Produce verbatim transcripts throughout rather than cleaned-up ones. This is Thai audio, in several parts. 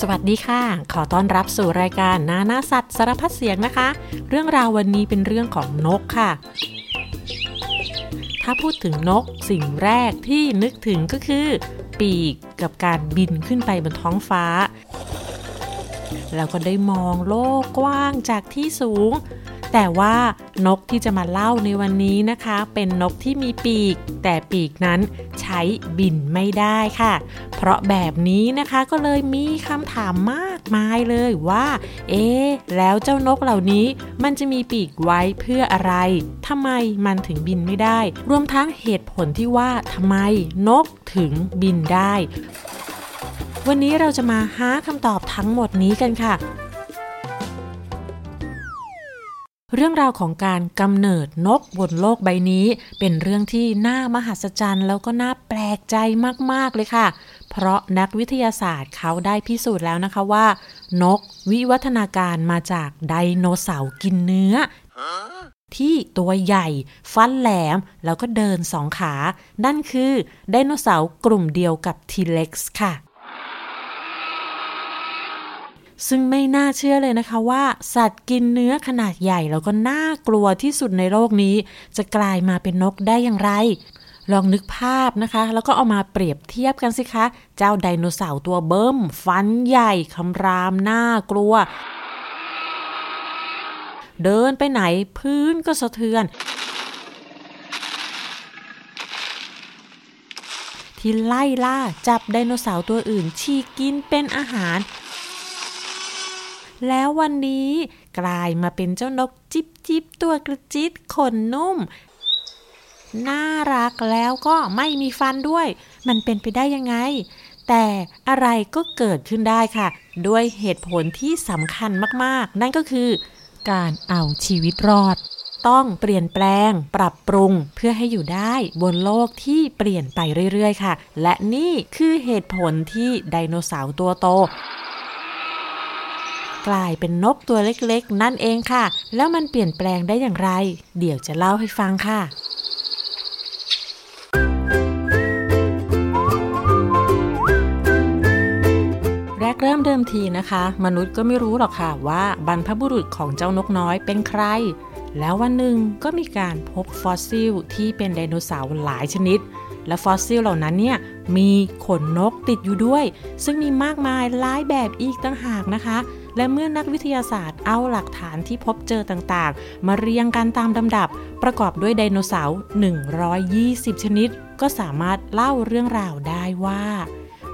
สวัสดีค่ะขอต้อนรับสู่รายการนานาสัตว์สารพัดเสียงนะคะเรื่องราววันนี้เป็นเรื่องของนกค่ะถ้าพูดถึงนกสิ่งแรกที่นึกถึงก็คือปีกกับการบินขึ้นไปบนท้องฟ้าแล้วก็ได้มองโลกกว้างจากที่สูงแต่ว่านกที่จะมาเล่าในวันนี้นะคะเป็นนกที่มีปีกแต่ปีกนั้นใช้บินไม่ได้ค่ะเพราะแบบนี้นะคะก็เลยมีคำถามมากมายเลยว่าเอ๊ะแล้วเจ้านกเหล่านี้มันจะมีปีกไว้เพื่ออะไรทำไมมันถึงบินไม่ได้รวมทั้งเหตุผลที่ว่าทำไมนกถึงบินได้วันนี้เราจะมาหาคำตอบทั้งหมดนี้กันค่ะเรื่องราวของการกำเนิดนกบนโลกใบนี้เป็นเรื่องที่น่ามหัศจรรย์แล้วก็น่าแปลกใจมากๆเลยค่ะเพราะนักวิทยาศาสตร์เขาได้พิสูจน์แล้วนะคะว่านกวิวัฒนาการมาจากไดโนเสาร์กินเนื้อ huh? ที่ตัวใหญ่ฟันแหลมแล้วก็เดินสองขานั่นคือไดโนเสาร์กลุ่มเดียวกับทีเล็กซ์ค่ะซึ่งไม่น่าเชื่อเลยนะคะว่าสัตว์กินเนื้อขนาดใหญ่แล้วก็น่ากลัวที่สุดในโลกนี้จะกลายมาเป็นนกได้อย่างไรลองนึกภาพนะคะแล้วก็เอามาเปรียบเทียบกันสิคะเจ้าไดโนเสาร์ตัวเบิ้มฟันใหญ่คำรามน่ากลัวเดินไปไหนพื้นก็สะเทือนที่ไล่ล่าจับไดโนเสาร์ตัวอื่นฉีกกินเป็นอาหารแล้ววันนี้กลายมาเป็นเจ้านกจิ๊บจิ๊บตัวกระจิตขนนุ่มน่ารักแล้วก็ไม่มีฟันด้วยมันเป็นไปได้ยังไงแต่อะไรก็เกิดขึ้นได้ค่ะด้วยเหตุผลที่สำคัญมากๆนั่นก็คือการเอาชีวิตรอดต้องเปลี่ยนแปลงปรับปรุงเพื่อให้อยู่ได้บนโลกที่เปลี่ยนไปเรื่อยๆค่ะและนี่คือเหตุผลที่ไดโนเสาร์ตัวโตกลายเป็นนกตัวเล็กๆนั่นเองค่ะแล้วมันเปลี่ยนแปลงได้อย่างไรเดี๋ยวจะเล่าให้ฟังค่ะแรกเริ่มเดิมทีนะคะมนุษย์ก็ไม่รู้หรอกค่ะว่าบรรพบุรุษของเจ้านกน้อยเป็นใครแล้ววันหนึ่งก็มีการพบฟอสซิลที่เป็นไดโนเสาร์หลายชนิดและฟอสซิลเหล่านั้นเนี่ยมีขนนกติดอยู่ด้วยซึ่งมีมากมายหลายแบบอีกต่างหากนะคะและเมื่อนักวิทยาศาสตร์เอาหลักฐานที่พบเจอต่างๆมาเรียงกันตามลำดับประกอบด้วยไดโนเสาร์หนึ่งร้อยยี่สิบชนิดก็สามารถเล่าเรื่องราวได้ว่า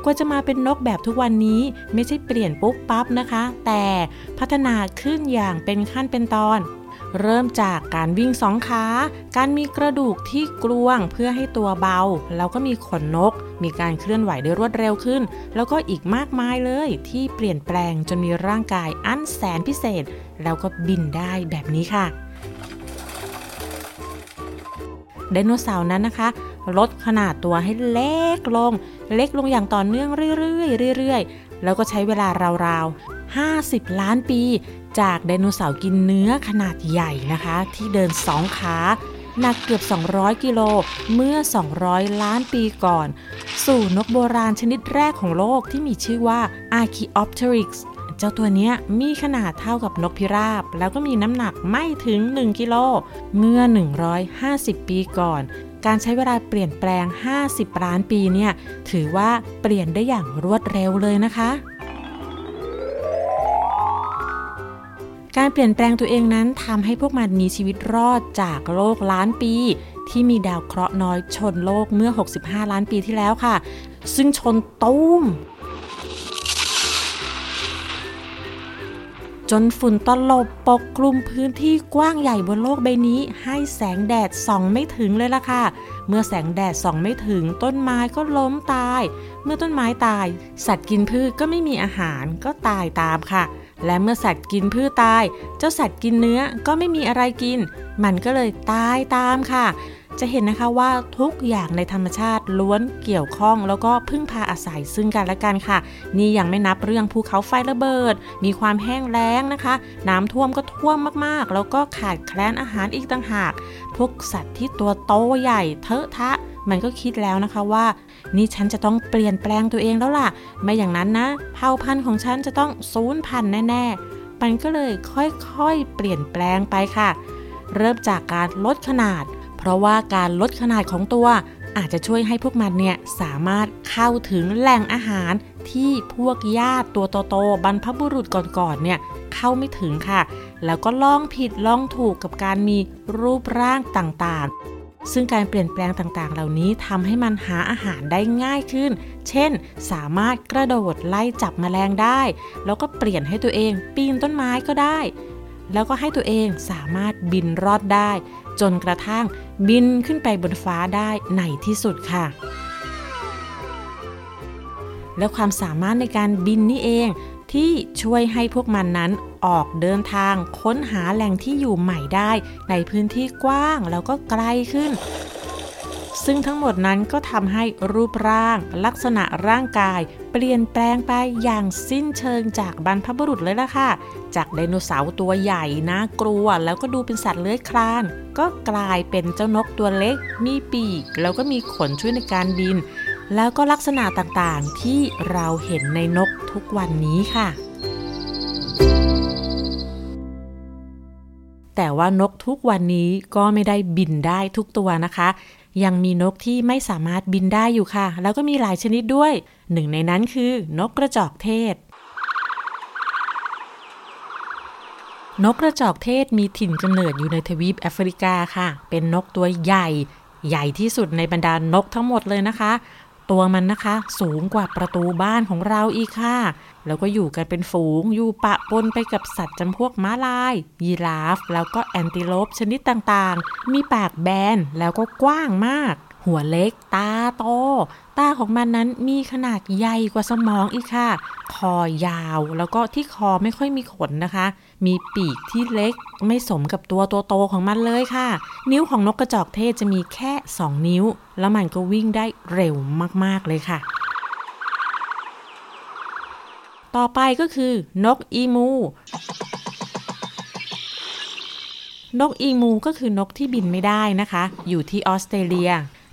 กว่าจะมาเป็นนกแบบทุกวันนี้ไม่ใช่เปลี่ยนปุ๊บปั๊บนะคะแต่พัฒนาขึ้นอย่างเป็นขั้นเป็นตอนเริ่มจากการวิ่งสองขาการมีกระดูกที่กลวงเพื่อให้ตัวเบาแล้วก็มีขนนกมีการเคลื่อนไหวได้รวดเร็วขึ้นแล้วก็อีกมากมายเลยที่เปลี่ยนแปลงจนมีร่างกายอันแสนพิเศษแล้วก็บินได้แบบนี้ค่ะไดโนเสาร์นั้นนะคะลดขนาดตัวให้เล็กลงเล็กลงอย่างต่อเนื่องเรื่อยๆเรื่อยๆแล้วก็ใช้เวลาราวๆห้าสิบล้านปีจากไดโนเสาร์กินเนื้อขนาดใหญ่นะคะที่เดินสองขาหนักเกือบสองร้อยกิโลเมื่อสองร้อยล้านปีก่อนสู่นกโบราณชนิดแรกของโลกที่มีชื่อว่า Archaeopteryx เจ้าตัวนี้มีขนาดเท่ากับนกพิราบแล้วก็มีน้ำหนักไม่ถึงหนึ่งกิโลเมื่อหนึ่งร้อยห้าสิบปีก่อนการใช้เวลาเปลี่ยนแปลงห้าสิบล้านปีเนี่ยถือว่าเปลี่ยนได้อย่างรวดเร็วเลยนะคะการเปลี่ยนแปลงตัวเองนั้นทำให้พวกมันมีชีวิตรอดจากโลกล้านปีที่มีดาวเคราะห์น้อยชนโลกเมื่อหกสิบห้าล้านปีที่แล้วค่ะซึ่งชนตุ้มจนฝุ่นตลบปกคลุมพื้นที่กว้างใหญ่บนโลกใบนี้ให้แสงแดดส่องไม่ถึงเลยล่ะค่ะเมื่อแสงแดดส่องไม่ถึงต้นไม้ก็ล้มตายเมื่อต้นไม้ตายสัตว์กินพืชก็ไม่มีอาหารก็ตายตามค่ะและเมื่อสัตว์กินพืชตายเจ้าสัตว์กินเนื้อก็ไม่มีอะไรกินมันก็เลยตายตามค่ะ จะเห็นนะคะว่าทุกอย่างในธรรมชาติล้วนเกี่ยวข้องแล้วก็พึ่งพาอาศัยซึ่งกันและกันค่ะนี่ยังไม่นับเรื่องภูเขาไฟระเบิดมีความแห้งแล้งนะคะน้ำท่วมก็ท่วมมากๆแล้วก็ขาดแคลนอาหารอีกต่างหากพวกสัตว์ที่ตัวโตใหญ่เถอะทะมันก็คิดแล้วนะคะว่านี่ฉันจะต้องเปลี่ยนแปลงตัวเองแล้วล่ะไม่อย่างนั้นนะเผ่าพันธุ์ของฉันจะต้องสูญพันธุ์แน่ๆมันก็เลยค่อยๆเปลี่ยนแปลงไปค่ะเริ่มจากการลดขนาดเพราะว่าการลดขนาดของตัวอาจจะช่วยให้พวกมันเนี่ยสามารถเข้าถึงแหล่งอาหารที่พวกญาติตัวโตๆบรรพบุรุษก่อนๆเนี่ยเข้าไม่ถึงค่ะแล้วก็ลองผิดลองถูกกับการมีรูปร่างต่างๆซึ่งการเปลี่ยนแปลงต่างๆเหล่านี้ทำให้มันหาอาหารได้ง่ายขึ้นเช่นสามารถกระโดดไล่จับแมลงได้แล้วก็เปลี่ยนให้ตัวเองปีนต้นไม้ก็ได้แล้วก็ให้ตัวเองสามารถบินรอดได้จนกระทั่งบินขึ้นไปบนฟ้าได้ในที่สุดค่ะและความสามารถในการบินนี่เองที่ช่วยให้พวกมันนั้นออกเดินทางค้นหาแหล่งที่อยู่ใหม่ได้ในพื้นที่กว้างแล้วก็ไกลขึ้นซึ่งทั้งหมดนั้นก็ทำให้รูปร่างลักษณะร่างกายเปลี่ยนแปลงไปอย่างสิ้นเชิงจากบรรพบุรุษเลยล่ะค่ะจากไดโนเสาร์ตัวใหญ่น่ากลัวแล้วก็ดูเป็นสัตว์เลื้อยคลานก็กลายเป็นเจ้านกตัวเล็กมีปีกแล้วก็มีขนช่วยในการบินแล้วก็ลักษณะต่างๆที่เราเห็นในนกทุกวันนี้ค่ะแต่ว่านกทุกวันนี้ก็ไม่ได้บินได้ทุกตัวนะคะยังมีนกที่ไม่สามารถบินได้อยู่ค่ะแล้วก็มีหลายชนิดด้วยหนึ่งในนั้นคือนกกระจอกเทศนกกระจอกเทศมีถิ่นกำเนิดอยู่ในทวีปแอฟริกาค่ะเป็นนกตัวใหญ่ใหญ่ที่สุดในบรรดานกทั้งหมดเลยนะคะตัวมันนะคะสูงกว่าประตูบ้านของเราอีกค่ะแล้วก็อยู่กันเป็นฝูงอยู่ปะปนไปกับสัตว์จำพวกม้าลายยีราฟแล้วก็แอนติโลปชนิดต่างๆมีปากแบนแล้วก็กว้างมากหัวเล็กตาโตตาของมันนั้นมีขนาดใหญ่กว่าสมองอีกค่ะคอยาวแล้วก็ที่คอไม่ค่อยมีขนนะคะมีปีกที่เล็กไม่สมกับตัวตัวโตของมันเลยค่ะนิ้วของนกกระจอกเทศจะมีแค่สองนิ้วแล้วมันก็วิ่งได้เร็วมากๆเลยค่ะต่อไปก็คือนกอีมูนกอีมูก็คือนกที่บินไม่ได้นะคะอยู่ที่ออสเตรเลีย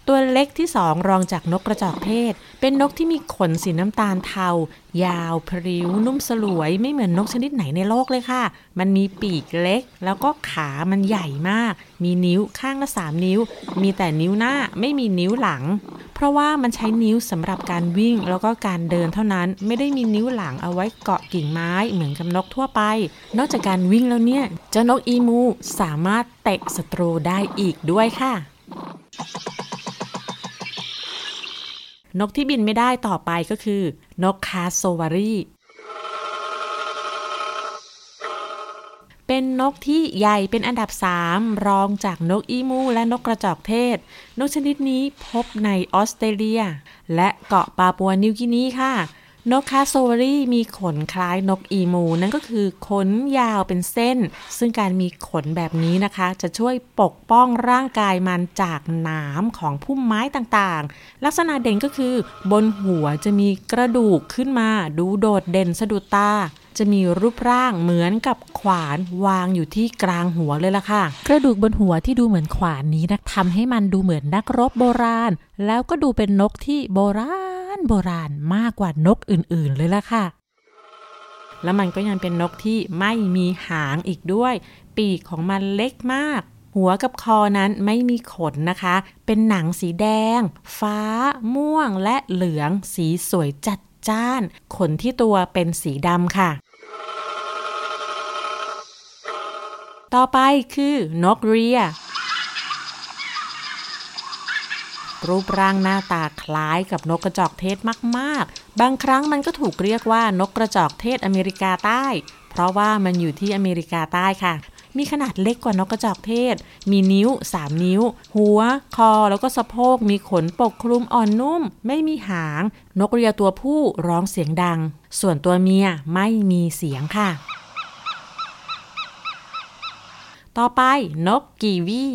ตัวเล็กที่สองรองจากนกกระจอกเทศเป็นนกที่มีขนสีน้ำตาลเทายาวพริ้วนุ่มสลวยไม่เหมือนนกชนิดไหนในโลกเลยค่ะมันมีปีกเล็กแล้วก็ขามันใหญ่มากมีนิ้วข้างละสามนิ้วมีแต่นิ้วหน้าไม่มีนิ้วหลังเพราะว่ามันใช้นิ้วสำหรับการวิ่งแล้วก็การเดินเท่านั้นไม่ได้มีนิ้วหลังเอาไว้เกาะกิ่งไม้เหมือนกับนกทั่วไปนอกจากการวิ่งแล้วเนี่ยเจ้านกอีมูสามารถเตะศัตรูได้อีกด้วยค่ะนกที่บินไม่ได้ต่อไปก็คือนกคาสโซวารีเป็นนกที่ใหญ่เป็นอันดับสามรองจากนกอีมูและนกกระจอกเทศนกชนิดนี้พบในออสเตรเลียและเกาะปาปัวนิวกินีค่ะนกคาสโซวารีมีขนคล้ายนกอีมูนั่นก็คือขนยาวเป็นเส้นซึ่งการมีขนแบบนี้นะคะจะช่วยปกป้องร่างกายมันจากหนามของพุ่มไม้ต่างๆลักษณะเด่นก็คือบนหัวจะมีกระดูกขึ้นมาดูโดดเด่นสะดุดตาจะมีรูปร่างเหมือนกับขวานวางอยู่ที่กลางหัวเลยล่ะค่ะกระดูกบนหัวที่ดูเหมือนขวานนี้นะทำให้มันดูเหมือนนักรบโบราณแล้วก็ดูเป็นนกที่โบราณโบราณมากกว่านกอื่นๆเลยล่ะค่ะแล้วมันก็ยังเป็นนกที่ไม่มีหางอีกด้วยปีกของมันเล็กมากหัวกับคอนั้นไม่มีขนนะคะเป็นหนังสีแดงฟ้าม่วงและเหลืองสีสวยจัดจ้านขนที่ตัวเป็นสีดำค่ะต่อไปคือนกเรียรูปร่างหน้าตาคล้ายกับนกกระจอกเทศมากๆบางครั้งมันก็ถูกเรียกว่านกกระจอกเทศอเมริกาใต้เพราะว่ามันอยู่ที่อเมริกาใต้ค่ะมีขนาดเล็กกว่านกกระจอกเทศมีนิ้วสามนิ้วหัวคอแล้วก็สะโพกมีขนปกคลุมอ่อนนุ่มไม่มีหางนกเรียตัวผู้ร้องเสียงดังส่วนตัวเมียไม่มีเสียงค่ะต่อไปนกกีวี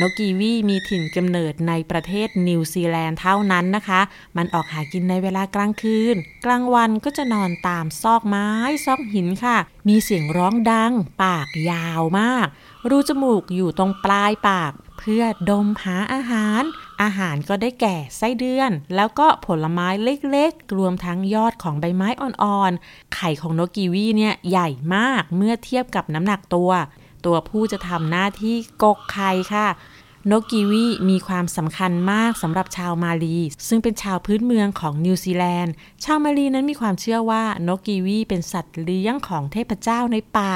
นกกีวีมีถิ่นกำเนิดในประเทศนิวซีแลนด์เท่านั้นนะคะมันออกหากินในเวลากลางคืนกลางวันก็จะนอนตามซอกไม้ซอกหินค่ะมีเสียงร้องดังปากยาวมากรูจมูกอยู่ตรงปลายปากเพื่อดมหาอาหารอาหารก็ได้แก่ไส้เดือนแล้วก็ผลไม้เล็กๆรวมทั้งยอดของใบไม้อ่อนๆไข่ของนกกีวีเนี่ยใหญ่มากเมื่อเทียบกับน้ำหนักตัวตัวผู้จะทำหน้าที่กกไข่ค่ะนกกีวีมีความสำคัญมากสำหรับชาวมาลีซึ่งเป็นชาวพื้นเมืองของนิวซีแลนด์ชาวมาลีนั้นมีความเชื่อว่านกกีวีเป็นสัตว์เลี้ยงของเทพเจ้าในป่า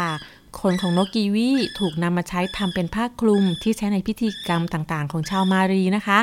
ขนของนกกีวีถูกนำมาใช้ทำเป็นผ้าคลุมที่ใช้ในพิธีกรรมต่างๆของชาวมาลีนะคะ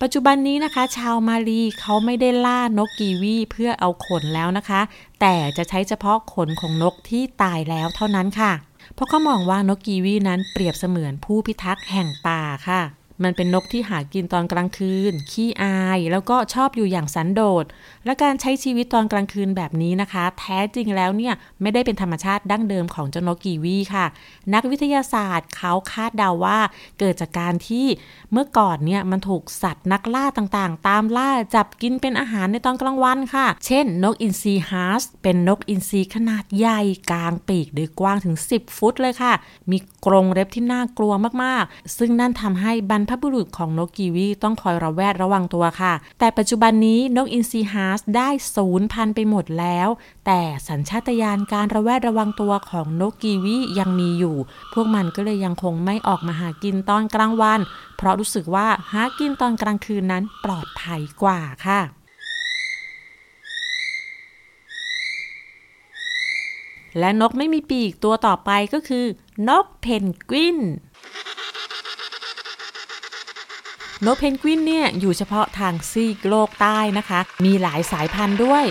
ปัจจุบันนี้นะคะชาวมาลีเขาไม่ได้ล่านกกีวีเพื่อเอาขนแล้วนะคะแต่จะใช้เฉพาะขนของนกที่ตายแล้วเท่านั้นค่ะเพราะเขามองว่านกกีวีนั้นเปรียบเสมือนผู้พิทักษ์แห่งป่าค่ะมันเป็นนกที่หากินตอนกลางคืนขี้อายแล้วก็ชอบอยู่อย่างสันโดษและการใช้ชีวิตตอนกลางคืนแบบนี้นะคะแท้จริงแล้วเนี่ยไม่ได้เป็นธรรมชาติดั้งเดิมของเจ้านกกีวีค่ะนักวิทยาศาสตร์เขาคาดเดา ว่าเกิดจากการที่เมื่อก่อนเนี่ยมันถูกสัตว์นักล่าต่างๆตามล่าจับกินเป็นอาหารในตอนกลางวันค่ะเช่นนกอินทรีฮาร์สเป็นนกอินทรีขนาดใหญ่กลางปีกโดยกว้างถึงสิบฟุตเลยค่ะมีกรงเล็บที่น่ากลัวมากๆซึ่งนั่นทำให้บรรพบุรุษของนกกีวีต้องคอยระแวดระวังตัวค่ะแต่ปัจจุบันนี้นกอินทรีฮาร์สได้สูญพันธุ์ไปหมดแล้วแต่สัญชาตญาณการระแวดระวังตัวของนกกีวียังมีอยู่พวกมันก็เลยยังคงไม่ออกมาหากินตอนกลางวันเพราะรู้สึกว่าหากินตอนกลางคืนนั้นปลอดภัยกว่าค่ะและนกไม่มีปีกตัวต่อไปก็คือนกเพนกวินนกเพนกวินเนี่ยอยู่เฉพาะทางซีกโลกใต้นะคะมีหลายสายพันธุ์ด้วย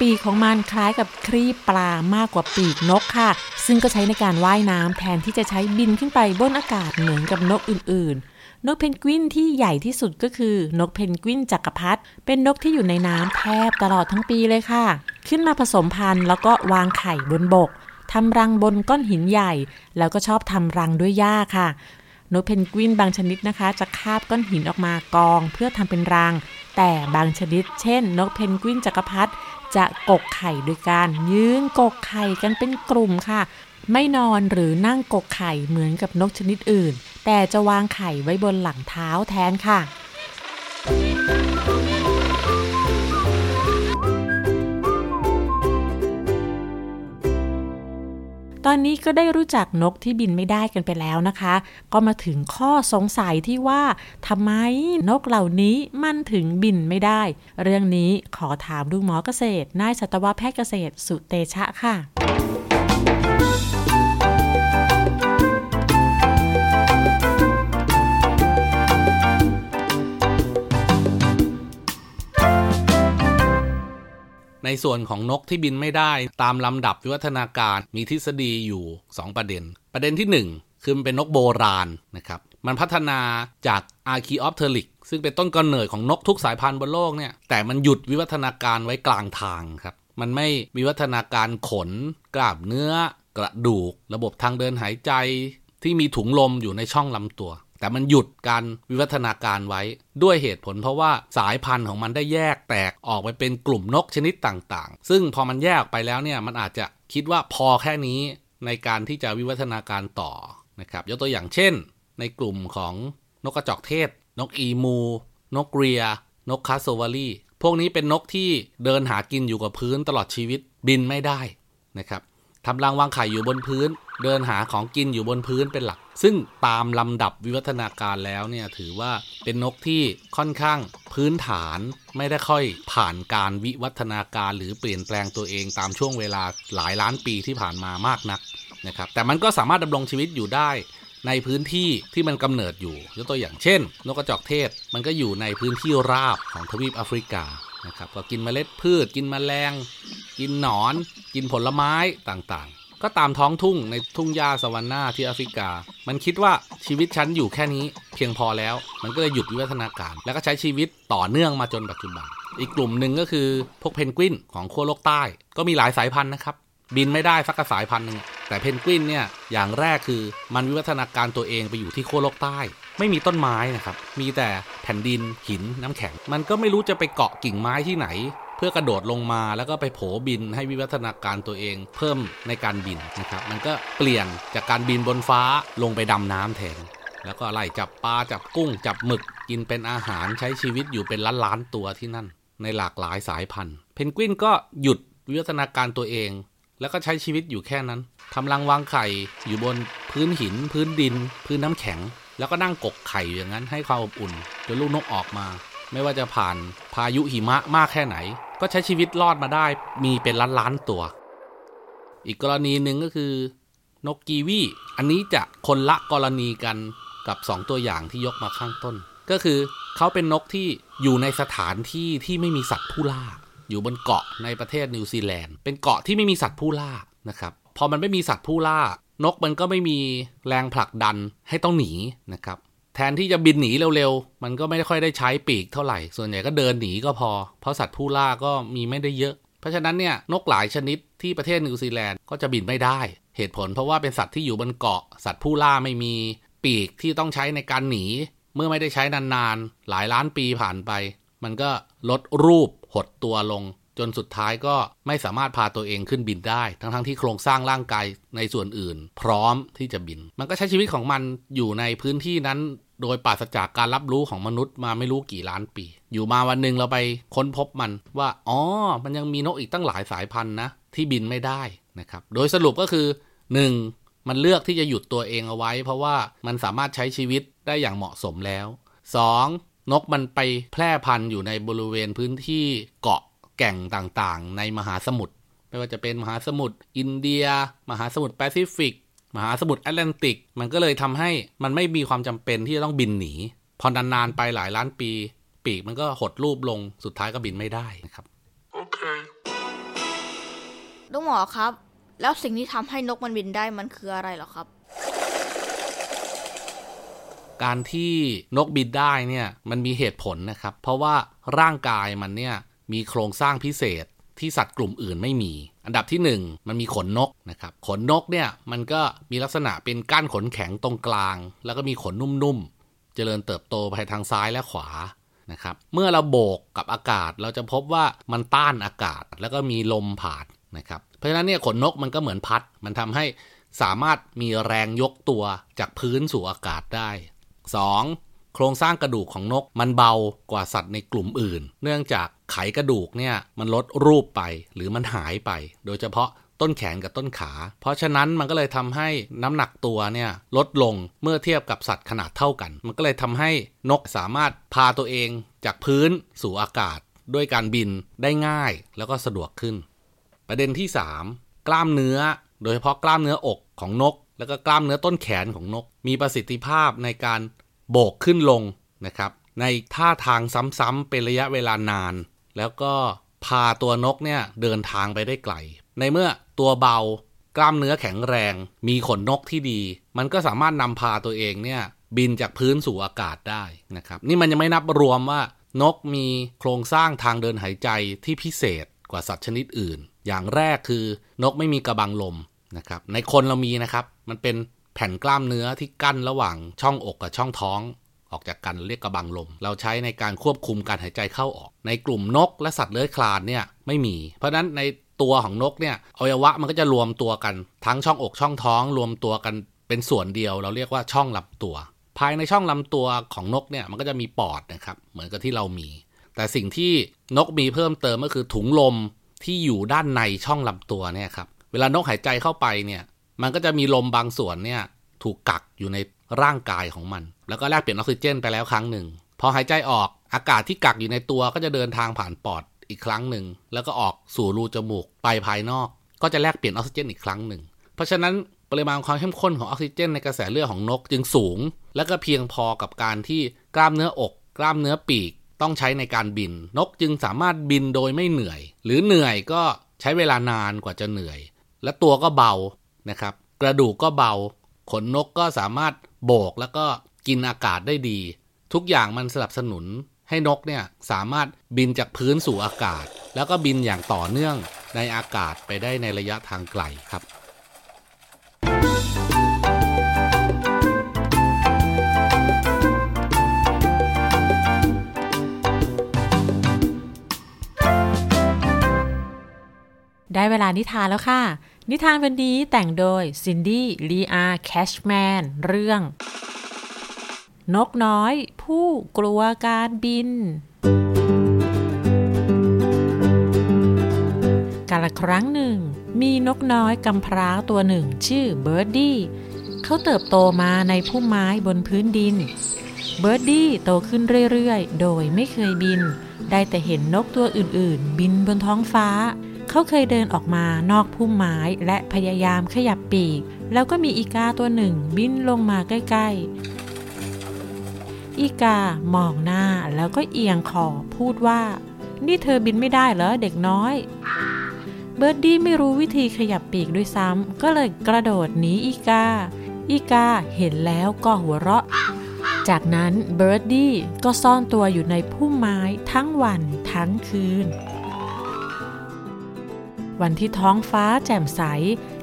ปีกของมันคล้ายกับครีบปลามากกว่าปีกนกค่ะซึ่งก็ใช้ในการว่ายน้ำแทนที่จะใช้บินขึ้นไปบนอากาศเหมือนกับนกอื่นๆนกเพนกวินที่ใหญ่ที่สุดก็คือนกเพนกวินจักรพรรดิเป็นนกที่อยู่ในน้ำแทบตลอดทั้งปีเลยค่ะขึ้นมาผสมพันธุ์แล้วก็วางไข่บนบกทำรังบนก้อนหินใหญ่แล้วก็ชอบทำรังด้วยหญ้าค่ะนกเพนกวินบางชนิดนะคะจะคาบก้อนหินออกมากองเพื่อทำเป็นรังแต่บางชนิดเช่นนกเพนกวินจักรพรรดิจะกกไข่โดยการยืนกกไข่กันเป็นกลุ่มค่ะไม่นอนหรือนั่งกกไข่เหมือนกับนกชนิดอื่นแต่จะวางไข่ไว้บนหลังเท้าแทนค่ะตอนนี้ก็ได้รู้จักนกที่บินไม่ได้กันไปแล้วนะคะก็มาถึงข้อสงสัยที่ว่าทำไมนกเหล่านี้มันถึงบินไม่ได้เรื่องนี้ขอถามลุงหมอเกษตรนายสัตวแพทย์เกษตรสุเตชะค่ะในส่วนของนกที่บินไม่ได้ตามลำดับวิวัฒนาการมีทฤษฎีอยู่สองประเด็นประเด็นที่หนึ่งคือมันเป็นนกโบราณนะครับมันพัฒนาจาก Archaeopteryx ซึ่งเป็นต้นกำเนิดของนกทุกสายพันธุ์บนโลกเนี่ยแต่มันหยุดวิวัฒนาการไว้กลางทางครับมันไม่วิวัฒนาการขนกล้ามเนื้อกระดูกระบบทางเดินหายใจที่มีถุงลมอยู่ในช่องลำตัวแต่มันหยุดการวิวัฒนาการไว้ด้วยเหตุผลเพราะว่าสายพันธุ์ของมันได้แยกแตกออกไปเป็นกลุ่มนกชนิดต่างๆซึ่งพอมันแยกไปแล้วเนี่ยมันอาจจะคิดว่าพอแค่นี้ในการที่จะวิวัฒนาการต่อนะครับยกตัวอย่างเช่นในกลุ่มของนกกระจอกเทศนกอีมูนกเรียนกคาสโซวารีพวกนี้เป็นนกที่เดินหากินอยู่กับพื้นตลอดชีวิตบินไม่ได้นะครับทำรังวางไข่อยู่บนพื้นเดินหาของกินอยู่บนพื้นเป็นหลักซึ่งตามลำดับวิวัฒนาการแล้วเนี่ยถือว่าเป็นนกที่ค่อนข้างพื้นฐานไม่ได้ค่อยผ่านการวิวัฒนาการหรือเปลี่ยนแปลงตัวเองตามช่วงเวลาหลายล้านปีที่ผ่านมามากนักนะครับแต่มันก็สามารถดำรงชีวิตอยู่ได้ในพื้นที่ที่มันกำเนิดอยู่ยกตัวอย่างเช่นนกกระจอกเทศมันก็อยู่ในพื้นที่ราบของทวีปแอฟริกานะครับก็กินเมล็ดพืชกินแมลงกินหนอนกินผลไม้ต่างๆก็ตามท้องทุ่งในทุ่งหญ้าซาวันนาที่แอฟริกามันคิดว่าชีวิตฉันอยู่แค่นี้เพียงพอแล้วมันก็เลยหยุดวิวัฒนาการแล้วก็ใช้ชีวิตต่อเนื่องมาจนปัจจุบันอีกกลุ่มหนึ่งก็คือพวกเพนกวินของขั้วโลกใต้ก็มีหลายสายพันธุ์นะครับบินไม่ได้สักสายพันธุ์นึงแต่เพนกวินเนี่ยอย่างแรกคือมันวิวัฒนาการตัวเองไปอยู่ที่ขั้วโลกใต้ ไม่มีต้นไม้นะครับมีแต่แผ่นดินหินน้ำแข็งมันก็ไม่รู้จะไปเกาะกิ่งไม้ที่ไหนเพื่อกระโดดลงมาแล้วก็ไปโผบินให้วิวัฒนาการตัวเองเพิ่มในการบินนะครับมันก็เปลี่ยนจากการบินบนฟ้าลงไปดำน้ำแทนแล้วก็ไล่จับปลาจับกุ้งจับหมึกกินเป็นอาหารใช้ชีวิตอยู่เป็นล้านล้านตัวที่นั่นในหลากหลายสายพันธุ์เพนกวินก็หยุดวิวัฒนาการตัวเองแล้วก็ใช้ชีวิตอยู่แค่นั้นทำรังวางไข่อยู่บนพื้นหินพื้นดินพื้นน้ำแข็งแล้วก็นั่งกกไข่อย่างนั้นให้ความอบอุ่นจนลูกนกออกมาไม่ว่าจะผ่านพายุหิมะมากแค่ไหนก็ใช้ชีวิตรอดมาได้มีเป็นล้านล้านตัวอีกกรณีหนึ่งก็คือนกกีวีอันนี้จะคนละกรณีกันกับสองตัวอย่างที่ยกมาข้างต้นก็คือเขาเป็นนกที่อยู่ในสถานที่ที่ไม่มีสัตว์ผู้ล่าอยู่บนเกาะในประเทศนิวซีแลนด์เป็นเกาะที่ไม่มีสัตว์ผู้ล่านะครับพอมันไม่มีสัตว์ผู้ล่านกมันก็ไม่มีแรงผลักดันให้ต้องหนีนะครับแทนที่จะบินหนีเร็วๆมันก็ไม่ค่อยได้ใช้ปีกเท่าไหร่ส่วนใหญ่ก็เดินหนีก็พอเพราะสัตว์ผู้ล่าก็มีไม่ได้เยอะเพราะฉะนั้นเนี่ยนกหลายชนิดที่ประเทศนิวซีแลนด์ก็จะบินไม่ได้เหตุผลเพราะว่าเป็นสัตว์ที่อยู่บนเกาะสัตว์ผู้ล่าไม่มีปีกที่ต้องใช้ในการหนีเมื่อไม่ได้ใช้นานๆหลายล้านปีผ่านไปมันก็ลดรูปหดตัวลงจนสุดท้ายก็ไม่สามารถพาตัวเองขึ้นบินได้ทั้งๆที่โครงสร้างร่างกายในส่วนอื่นพร้อมที่จะบินมันก็ใช้ชีวิตของมันอยู่ในพื้นที่นั้นโดยปราศจากการรับรู้ของมนุษย์มาไม่รู้กี่ล้านปีอยู่มาวันหนึ่งเราไปค้นพบมันว่าอ๋อมันยังมีนกอีกตั้งหลายสายพันธุ์นะที่บินไม่ได้นะครับโดยสรุปก็คือหนึ่งมันเลือกที่จะหยุดตัวเองเอาไว้เพราะว่ามันสามารถใช้ชีวิตได้อย่างเหมาะสมแล้วสองนกมันไปแพร่พันธุ์อยู่ในบริเวณพื้นที่เกาะแก่งต่างๆในมหาสมุทรไม่ว่าจะเป็นมหาสมุทรอินเดียมหาสมุทรแปซิฟิกมหาสมุทรแอตแลนติกมันก็เลยทำให้มันไม่มีความจำเป็นที่จะต้องบินหนีพอนานๆไปหลายล้านปีปีกมันก็หดรูปลงสุดท้ายก็บินไม่ได้นะครับโอเคลุงหมอครับแล้วสิ่งที่ทำให้นกมันบินได้มันคืออะไรหรอครับการที่นกบินได้เนี่ยมันมีเหตุผลนะครับเพราะว่าร่างกายมันเนี่ยมีโครงสร้างพิเศษที่สัตว์กลุ่มอื่นไม่มีอันดับที่หนึ่งมันมีขนนกนะครับขนนกเนี่ยมันก็มีลักษณะเป็นก้านขนแข็งตรงกลางแล้วก็มีขนนุ่มๆเจริญเติบโตไปทางซ้ายและขวานะครับเมื่อเราโบกกับอากาศเราจะพบว่ามันต้านอากาศแล้วก็มีลมผ่านนะครับเพราะฉะนั้นเนี่ยขนนกมันก็เหมือนพัดมันทำให้สามารถมีแรงยกตัวจากพื้นสู่อากาศได้สองโครงสร้างกระดูกของนกมันเบากว่าสัตว์ในกลุ่มอื่นเนื่องจากไขกระดูกเนี่ยมันลดรูปไปหรือมันหายไปโดยเฉพาะต้นแขนกับต้นขาเพราะฉะนั้นมันก็เลยทำให้น้ำหนักตัวเนี่ยลดลงเมื่อเทียบกับสัตว์ขนาดเท่ากันมันก็เลยทำให้นกสามารถพาตัวเองจากพื้นสู่อากาศด้วยการบินได้ง่ายแล้วก็สะดวกขึ้นประเด็นที่สามกล้ามเนื้อโดยเฉพาะกล้ามเนื้ออกของนกแล้วก็กล้ามเนื้อต้นแขนของนกมีประสิทธิภาพในการโบกขึ้นลงนะครับในท่าทางซ้ำๆเป็นระยะเวลานานแล้วก็พาตัวนกเนี่ยเดินทางไปได้ไกลในเมื่อตัวเบากล้ามเนื้อแข็งแรงมีขนนกที่ดีมันก็สามารถนำพาตัวเองเนี่ยบินจากพื้นสู่อากาศได้นะครับนี่มันยังไม่นับรวมว่านกมีโครงสร้างทางเดินหายใจที่พิเศษกว่าสัตว์ชนิดอื่นอย่างแรกคือนกไม่มีกระบังลมนะครับในคนเรามีนะครับมันเป็นแผ่นกล้ามเนื้อที่กั้นระหว่างช่องอกกับช่องท้องออกจากกันเรียกกระบังลมเราใช้ในการควบคุมการหายใจเข้าออกในกลุ่มนกและสัตว์เลื้อยคลานเนี่ยไม่มีเพราะนั้นในตัวของนกเนี่ยอวัยวะมันก็จะรวมตัวกันทั้งช่องอกช่องท้องรวมตัวกันเป็นส่วนเดียวเราเรียกว่าช่องลำตัวภายในช่องลำตัวของนกเนี่ยมันก็จะมีปอดนะครับเหมือนกับที่เรามีแต่สิ่งที่นกมีเพิ่มเติมก็คือถุงลมที่อยู่ด้านในช่องลำตัวเนี่ยครับเวลานกหายใจเข้าไปเนี่ยมันก็จะมีลมบางส่วนเนี่ยถูกกักอยู่ในร่างกายของมันแล้วก็แลกเปลี่ยนออกซิเจนไปแล้วครั้งหนึ่งพอหายใจออกอากาศที่กักอยู่ในตัวก็จะเดินทางผ่านปอดอีกครั้งหนึ่งแล้วก็ออกสู่รูจมูกไปภายนอกก็จะแลกเปลี่ยนออกซิเจนอีกครั้งหนึ่งเพราะฉะนั้นปริมาณความเข้มข้นของออกซิเจนในกระแสเลือดของนกจึงสูงและก็เพียงพอกับการที่กล้ามเนื้ออกกล้ามเนื้อปีกต้องใช้ในการบินนกจึงสามารถบินโดยไม่เหนื่อยหรือเหนื่อยก็ใช้เวลานานกว่าจะเหนื่อยและตัวก็เบานะครับกระดูกก็เบาขนนกก็สามารถโบกแล้วก็กินอากาศได้ดีทุกอย่างมันสนับสนุนให้นกเนี่ยสามารถบินจากพื้นสู่อากาศแล้วก็บินอย่างต่อเนื่องในอากาศไปได้ในระยะทางไกลครับ เวลานิทานแล้วค่ะนิทานวันนี้แต่งโดยซินดี้ลีอาแคชแมนเรื่องนกน้อยผู้กลัวการบินกาลครั้งหนึ่งมีนกน้อยกำพร้าตัวหนึ่งชื่อเบิร์ดดี้เขาเติบโตมาในพุ่มไม้บนพื้นดินเบิร์ดดี้โตขึ้นเรื่อยๆโดยไม่เคยบินได้แต่เห็นนกตัวอื่นๆบินบนท้องฟ้าเขาเคยเดินออกมานอกพุ่มไม้และพยายามขยับปีกแล้วก็มีอีกาตัวหนึ่งบินลงมาใกล้ๆอีกามองหน้าแล้วก็เอียงคอพูดว่านี่เธอบินไม่ได้เหรอเด็กน้อยเบิร์ดดี้ไม่รู้วิธีขยับปีกด้วยซ้ำก็เลยกระโดดหนีอีกาอีกาเห็นแล้วก็หัวเราะจากนั้นเบิร์ดดี้ก็ซ่อนตัวอยู่ในพุ่มไม้ทั้งวันทั้งคืนวันที่ท้องฟ้าแจ่มใส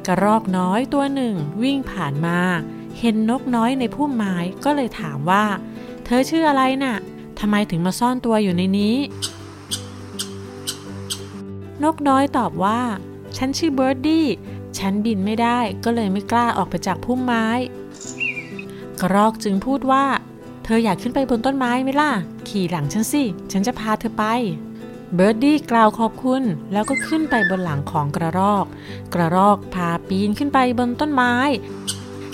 กระรอกน้อยตัวหนึ่งวิ่งผ่านมาเห็นนกน้อยในพุ่มไม้ก็เลยถามว่าเธอชื่ออะไรน่ะทำไมถึงมาซ่อนตัวอยู่ในนี้นกน้อยตอบว่าฉันชื่อเบิร์ดดี้ฉันบินไม่ได้ก็เลยไม่กล้าออกไปจากพุ่มไม้กระรอกจึงพูดว่าเธออยากขึ้นไปบนต้นไม้ไหมล่ะขี่หลังฉันสิฉันจะพาเธอไปเบิร์ดดี้กล่าวขอบคุณแล้วก็ขึ้นไปบนหลังของกระรอกกระรอกพาปีนขึ้นไปบนต้นไม้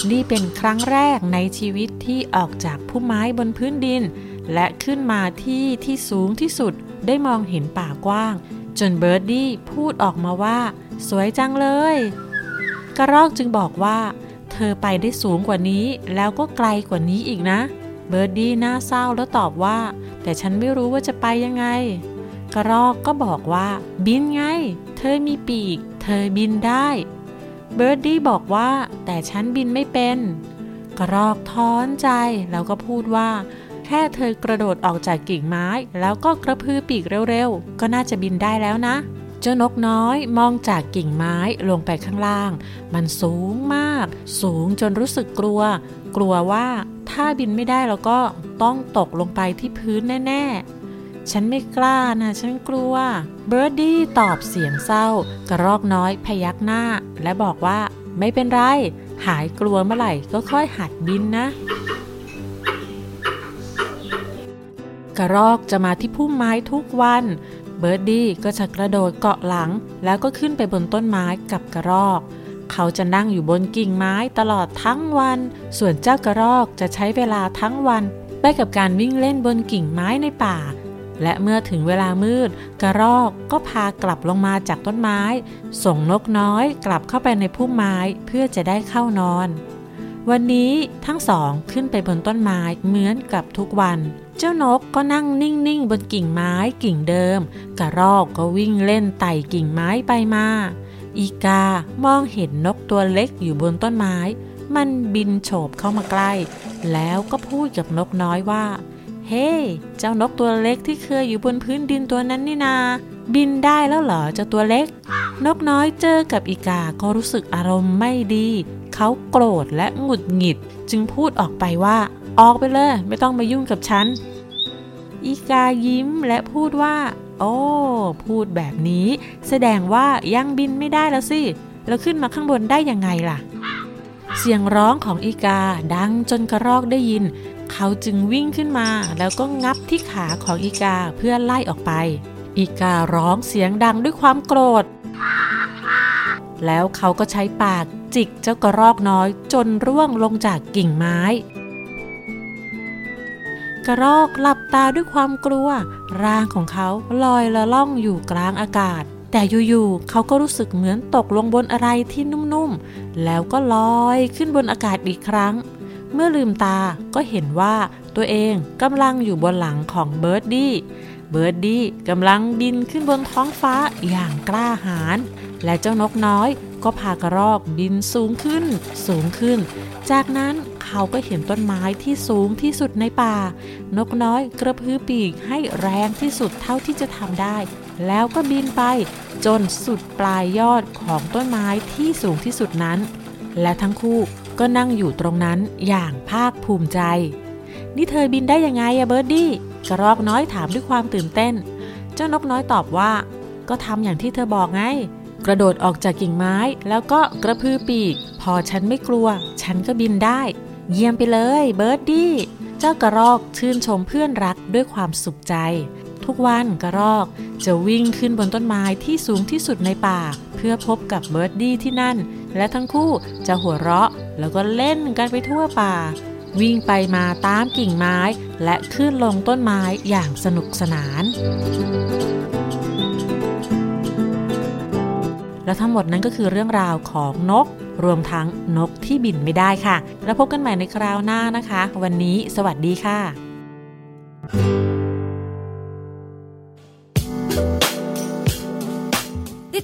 นี่เป็นครั้งแรกในชีวิตที่ออกจากพุ่มไม้บนพื้นดินและขึ้นมาที่ที่สูงที่สุดได้มองเห็นป่ากว้างจนเบิร์ดดี้พูดออกมาว่าสวยจังเลยกระรอกจึงบอกว่าเธอไปได้สูงกว่านี้แล้วก็ไกลกว่านี้อีกนะเบิร์ดดี้หน้าเศร้าแล้วตอบว่าแต่ฉันไม่รู้ว่าจะไปยังไงกระรอกก็บอกว่าบินไงเธอมีปีกเธอบินได้เบิร์ดดี้บอกว่าแต่ฉันบินไม่เป็นกระรอกท้อนใจแล้วก็พูดว่าแค่เธอกระโดดออกจากกิ่งไม้แล้วก็กระพือปีกเร็วๆก็น่าจะบินได้แล้วนะเจ้านกน้อยมองจากกิ่งไม้ลงไปข้างล่างมันสูงมากสูงจนรู้สึกกลัวกลัวว่าถ้าบินไม่ได้แล้วก็ต้องตกลงไปที่พื้นแน่ๆฉันไม่กล้านะฉันกลัวเบิร์ดดี้ตอบเสียงเศร้ากระรอกน้อยพยักหน้าและบอกว่าไม่เป็นไรหายกลัวเมื่อไหร่ก็ค่อยหัดบินนะกระรอกจะมาที่พุ่มไม้ทุกวันเบิร์ดดี้ก็จะกระโดดเกาะหลังแล้วก็ขึ้นไปบนต้นไม้กับกระรอกเขาจะนั่งอยู่บนกิ่งไม้ตลอดทั้งวันส่วนเจ้ากระรอกจะใช้เวลาทั้งวันไปกับการวิ่งเล่นบนกิ่งไม้ในป่าและเมื่อถึงเวลามืดกระรอกก็พากลับลงมาจากต้นไม้ส่งนกน้อยกลับเข้าไปในพุ่มไม้เพื่อจะได้เข้านอนวันนี้ทั้งสองขึ้นไปบนต้นไม้เหมือนกับทุกวันเจ้านกก็นั่งนิ่งๆบนกิ่งไม้กิ่งเดิมกระรอกก็วิ่งเล่นไต่กิ่งไม้ไปมาอีกามองเห็นนกตัวเล็กอยู่บนต้นไม้มันบินโฉบเข้ามาใกล้แล้วก็พูดกับนกน้อยว่าเฮ้ hey, เจ้านกตัวเล็กที่เคยอยู่บนพื้นดินตัวนั้นนี่นาบินได้แล้วเหรอเจ้าตัวเล็กนกน้อยเจอกับอีกาก็รู้สึกอารมณ์ไม่ดีเขาโกรธและหงุดหงิดจึงพูดออกไปว่าออกไปเลยไม่ต้องมายุ่งกับฉันอีกายิ้มและพูดว่าโอ้พูดแบบนี้แสดงว่ายังบินไม่ได้แล้วสิแล้วขึ้นมาข้างบนได้ยังไงล่ะเสียงร้องของอีกาดังจนกระรอกได้ยินเขาจึงวิ่งขึ้นมาแล้วก็งับที่ขาของอีกาเพื่อไล่ออกไปอีการ้องเสียงดังด้วยความโกรธแล้วเขาก็ใช้ปากจิกเจ้ากระรอกน้อยจนร่วงลงจากกิ่งไม้กระรอกหลับตาด้วยความกลัวร่างของเขาลอยละล่องอยู่กลางอากาศแต่อยู่ๆเขาก็รู้สึกเหมือนตกลงบนอะไรที่นุ่มๆแล้วก็ลอยขึ้นบนอากาศอีกครั้งเมื่อลืมตาก็เห็นว่าตัวเองกำลังอยู่บนหลังของเบิร์ดดี้เบิร์ดดี้กำลังบินขึ้นบนท้องฟ้าอย่างกล้าหาญและเจ้านกน้อยก็พากระรอกบินสูงขึ้นสูงขึ้นจากนั้นเขาก็เห็นต้นไม้ที่สูงที่สุดในป่านกน้อยกระพือปีกให้แรงที่สุดเท่าที่จะทำได้แล้วก็บินไปจนสุดปลายยอดของต้นไม้ที่สูงที่สุดนั้นและทั้งคู่ก็นั่งอยู่ตรงนั้นอย่างภาคภูมิใจนี่เธอบินได้ยังไงอะเบิร์ดดี้กระรอกน้อยถามด้วยความตื่นเต้นเจ้านกน้อยตอบว่าก็ทำอย่างที่เธอบอกไง กระโดดออกจากกิ่งไม้แล้วก็กระพือปีกพอฉันไม่กลัวฉันก็บินได้เยี่ยมไปเลยเบิร์ดดี้เจ้ากระรอกชื่นชมเพื่อนรักด้วยความสุขใจทุกวันกระรอกจะวิ่งขึ้นบนต้นไม้ที่สูงที่สุดในป่าเพื่อพบกับเบิร์ดดี้ที่นั่นและทั้งคู่จะหัวเราะแล้วก็เล่นกันไปทั่วป่าวิ่งไปมาตามกิ่งไม้และขึ้นลงต้นไม้อย่างสนุกสนานและทั้งหมดนั้นก็คือเรื่องราวของนกรวมทั้งนกที่บินไม่ได้ค่ะแล้วพบกันใหม่ในคราวหน้านะคะวันนี้สวัสดีค่ะติด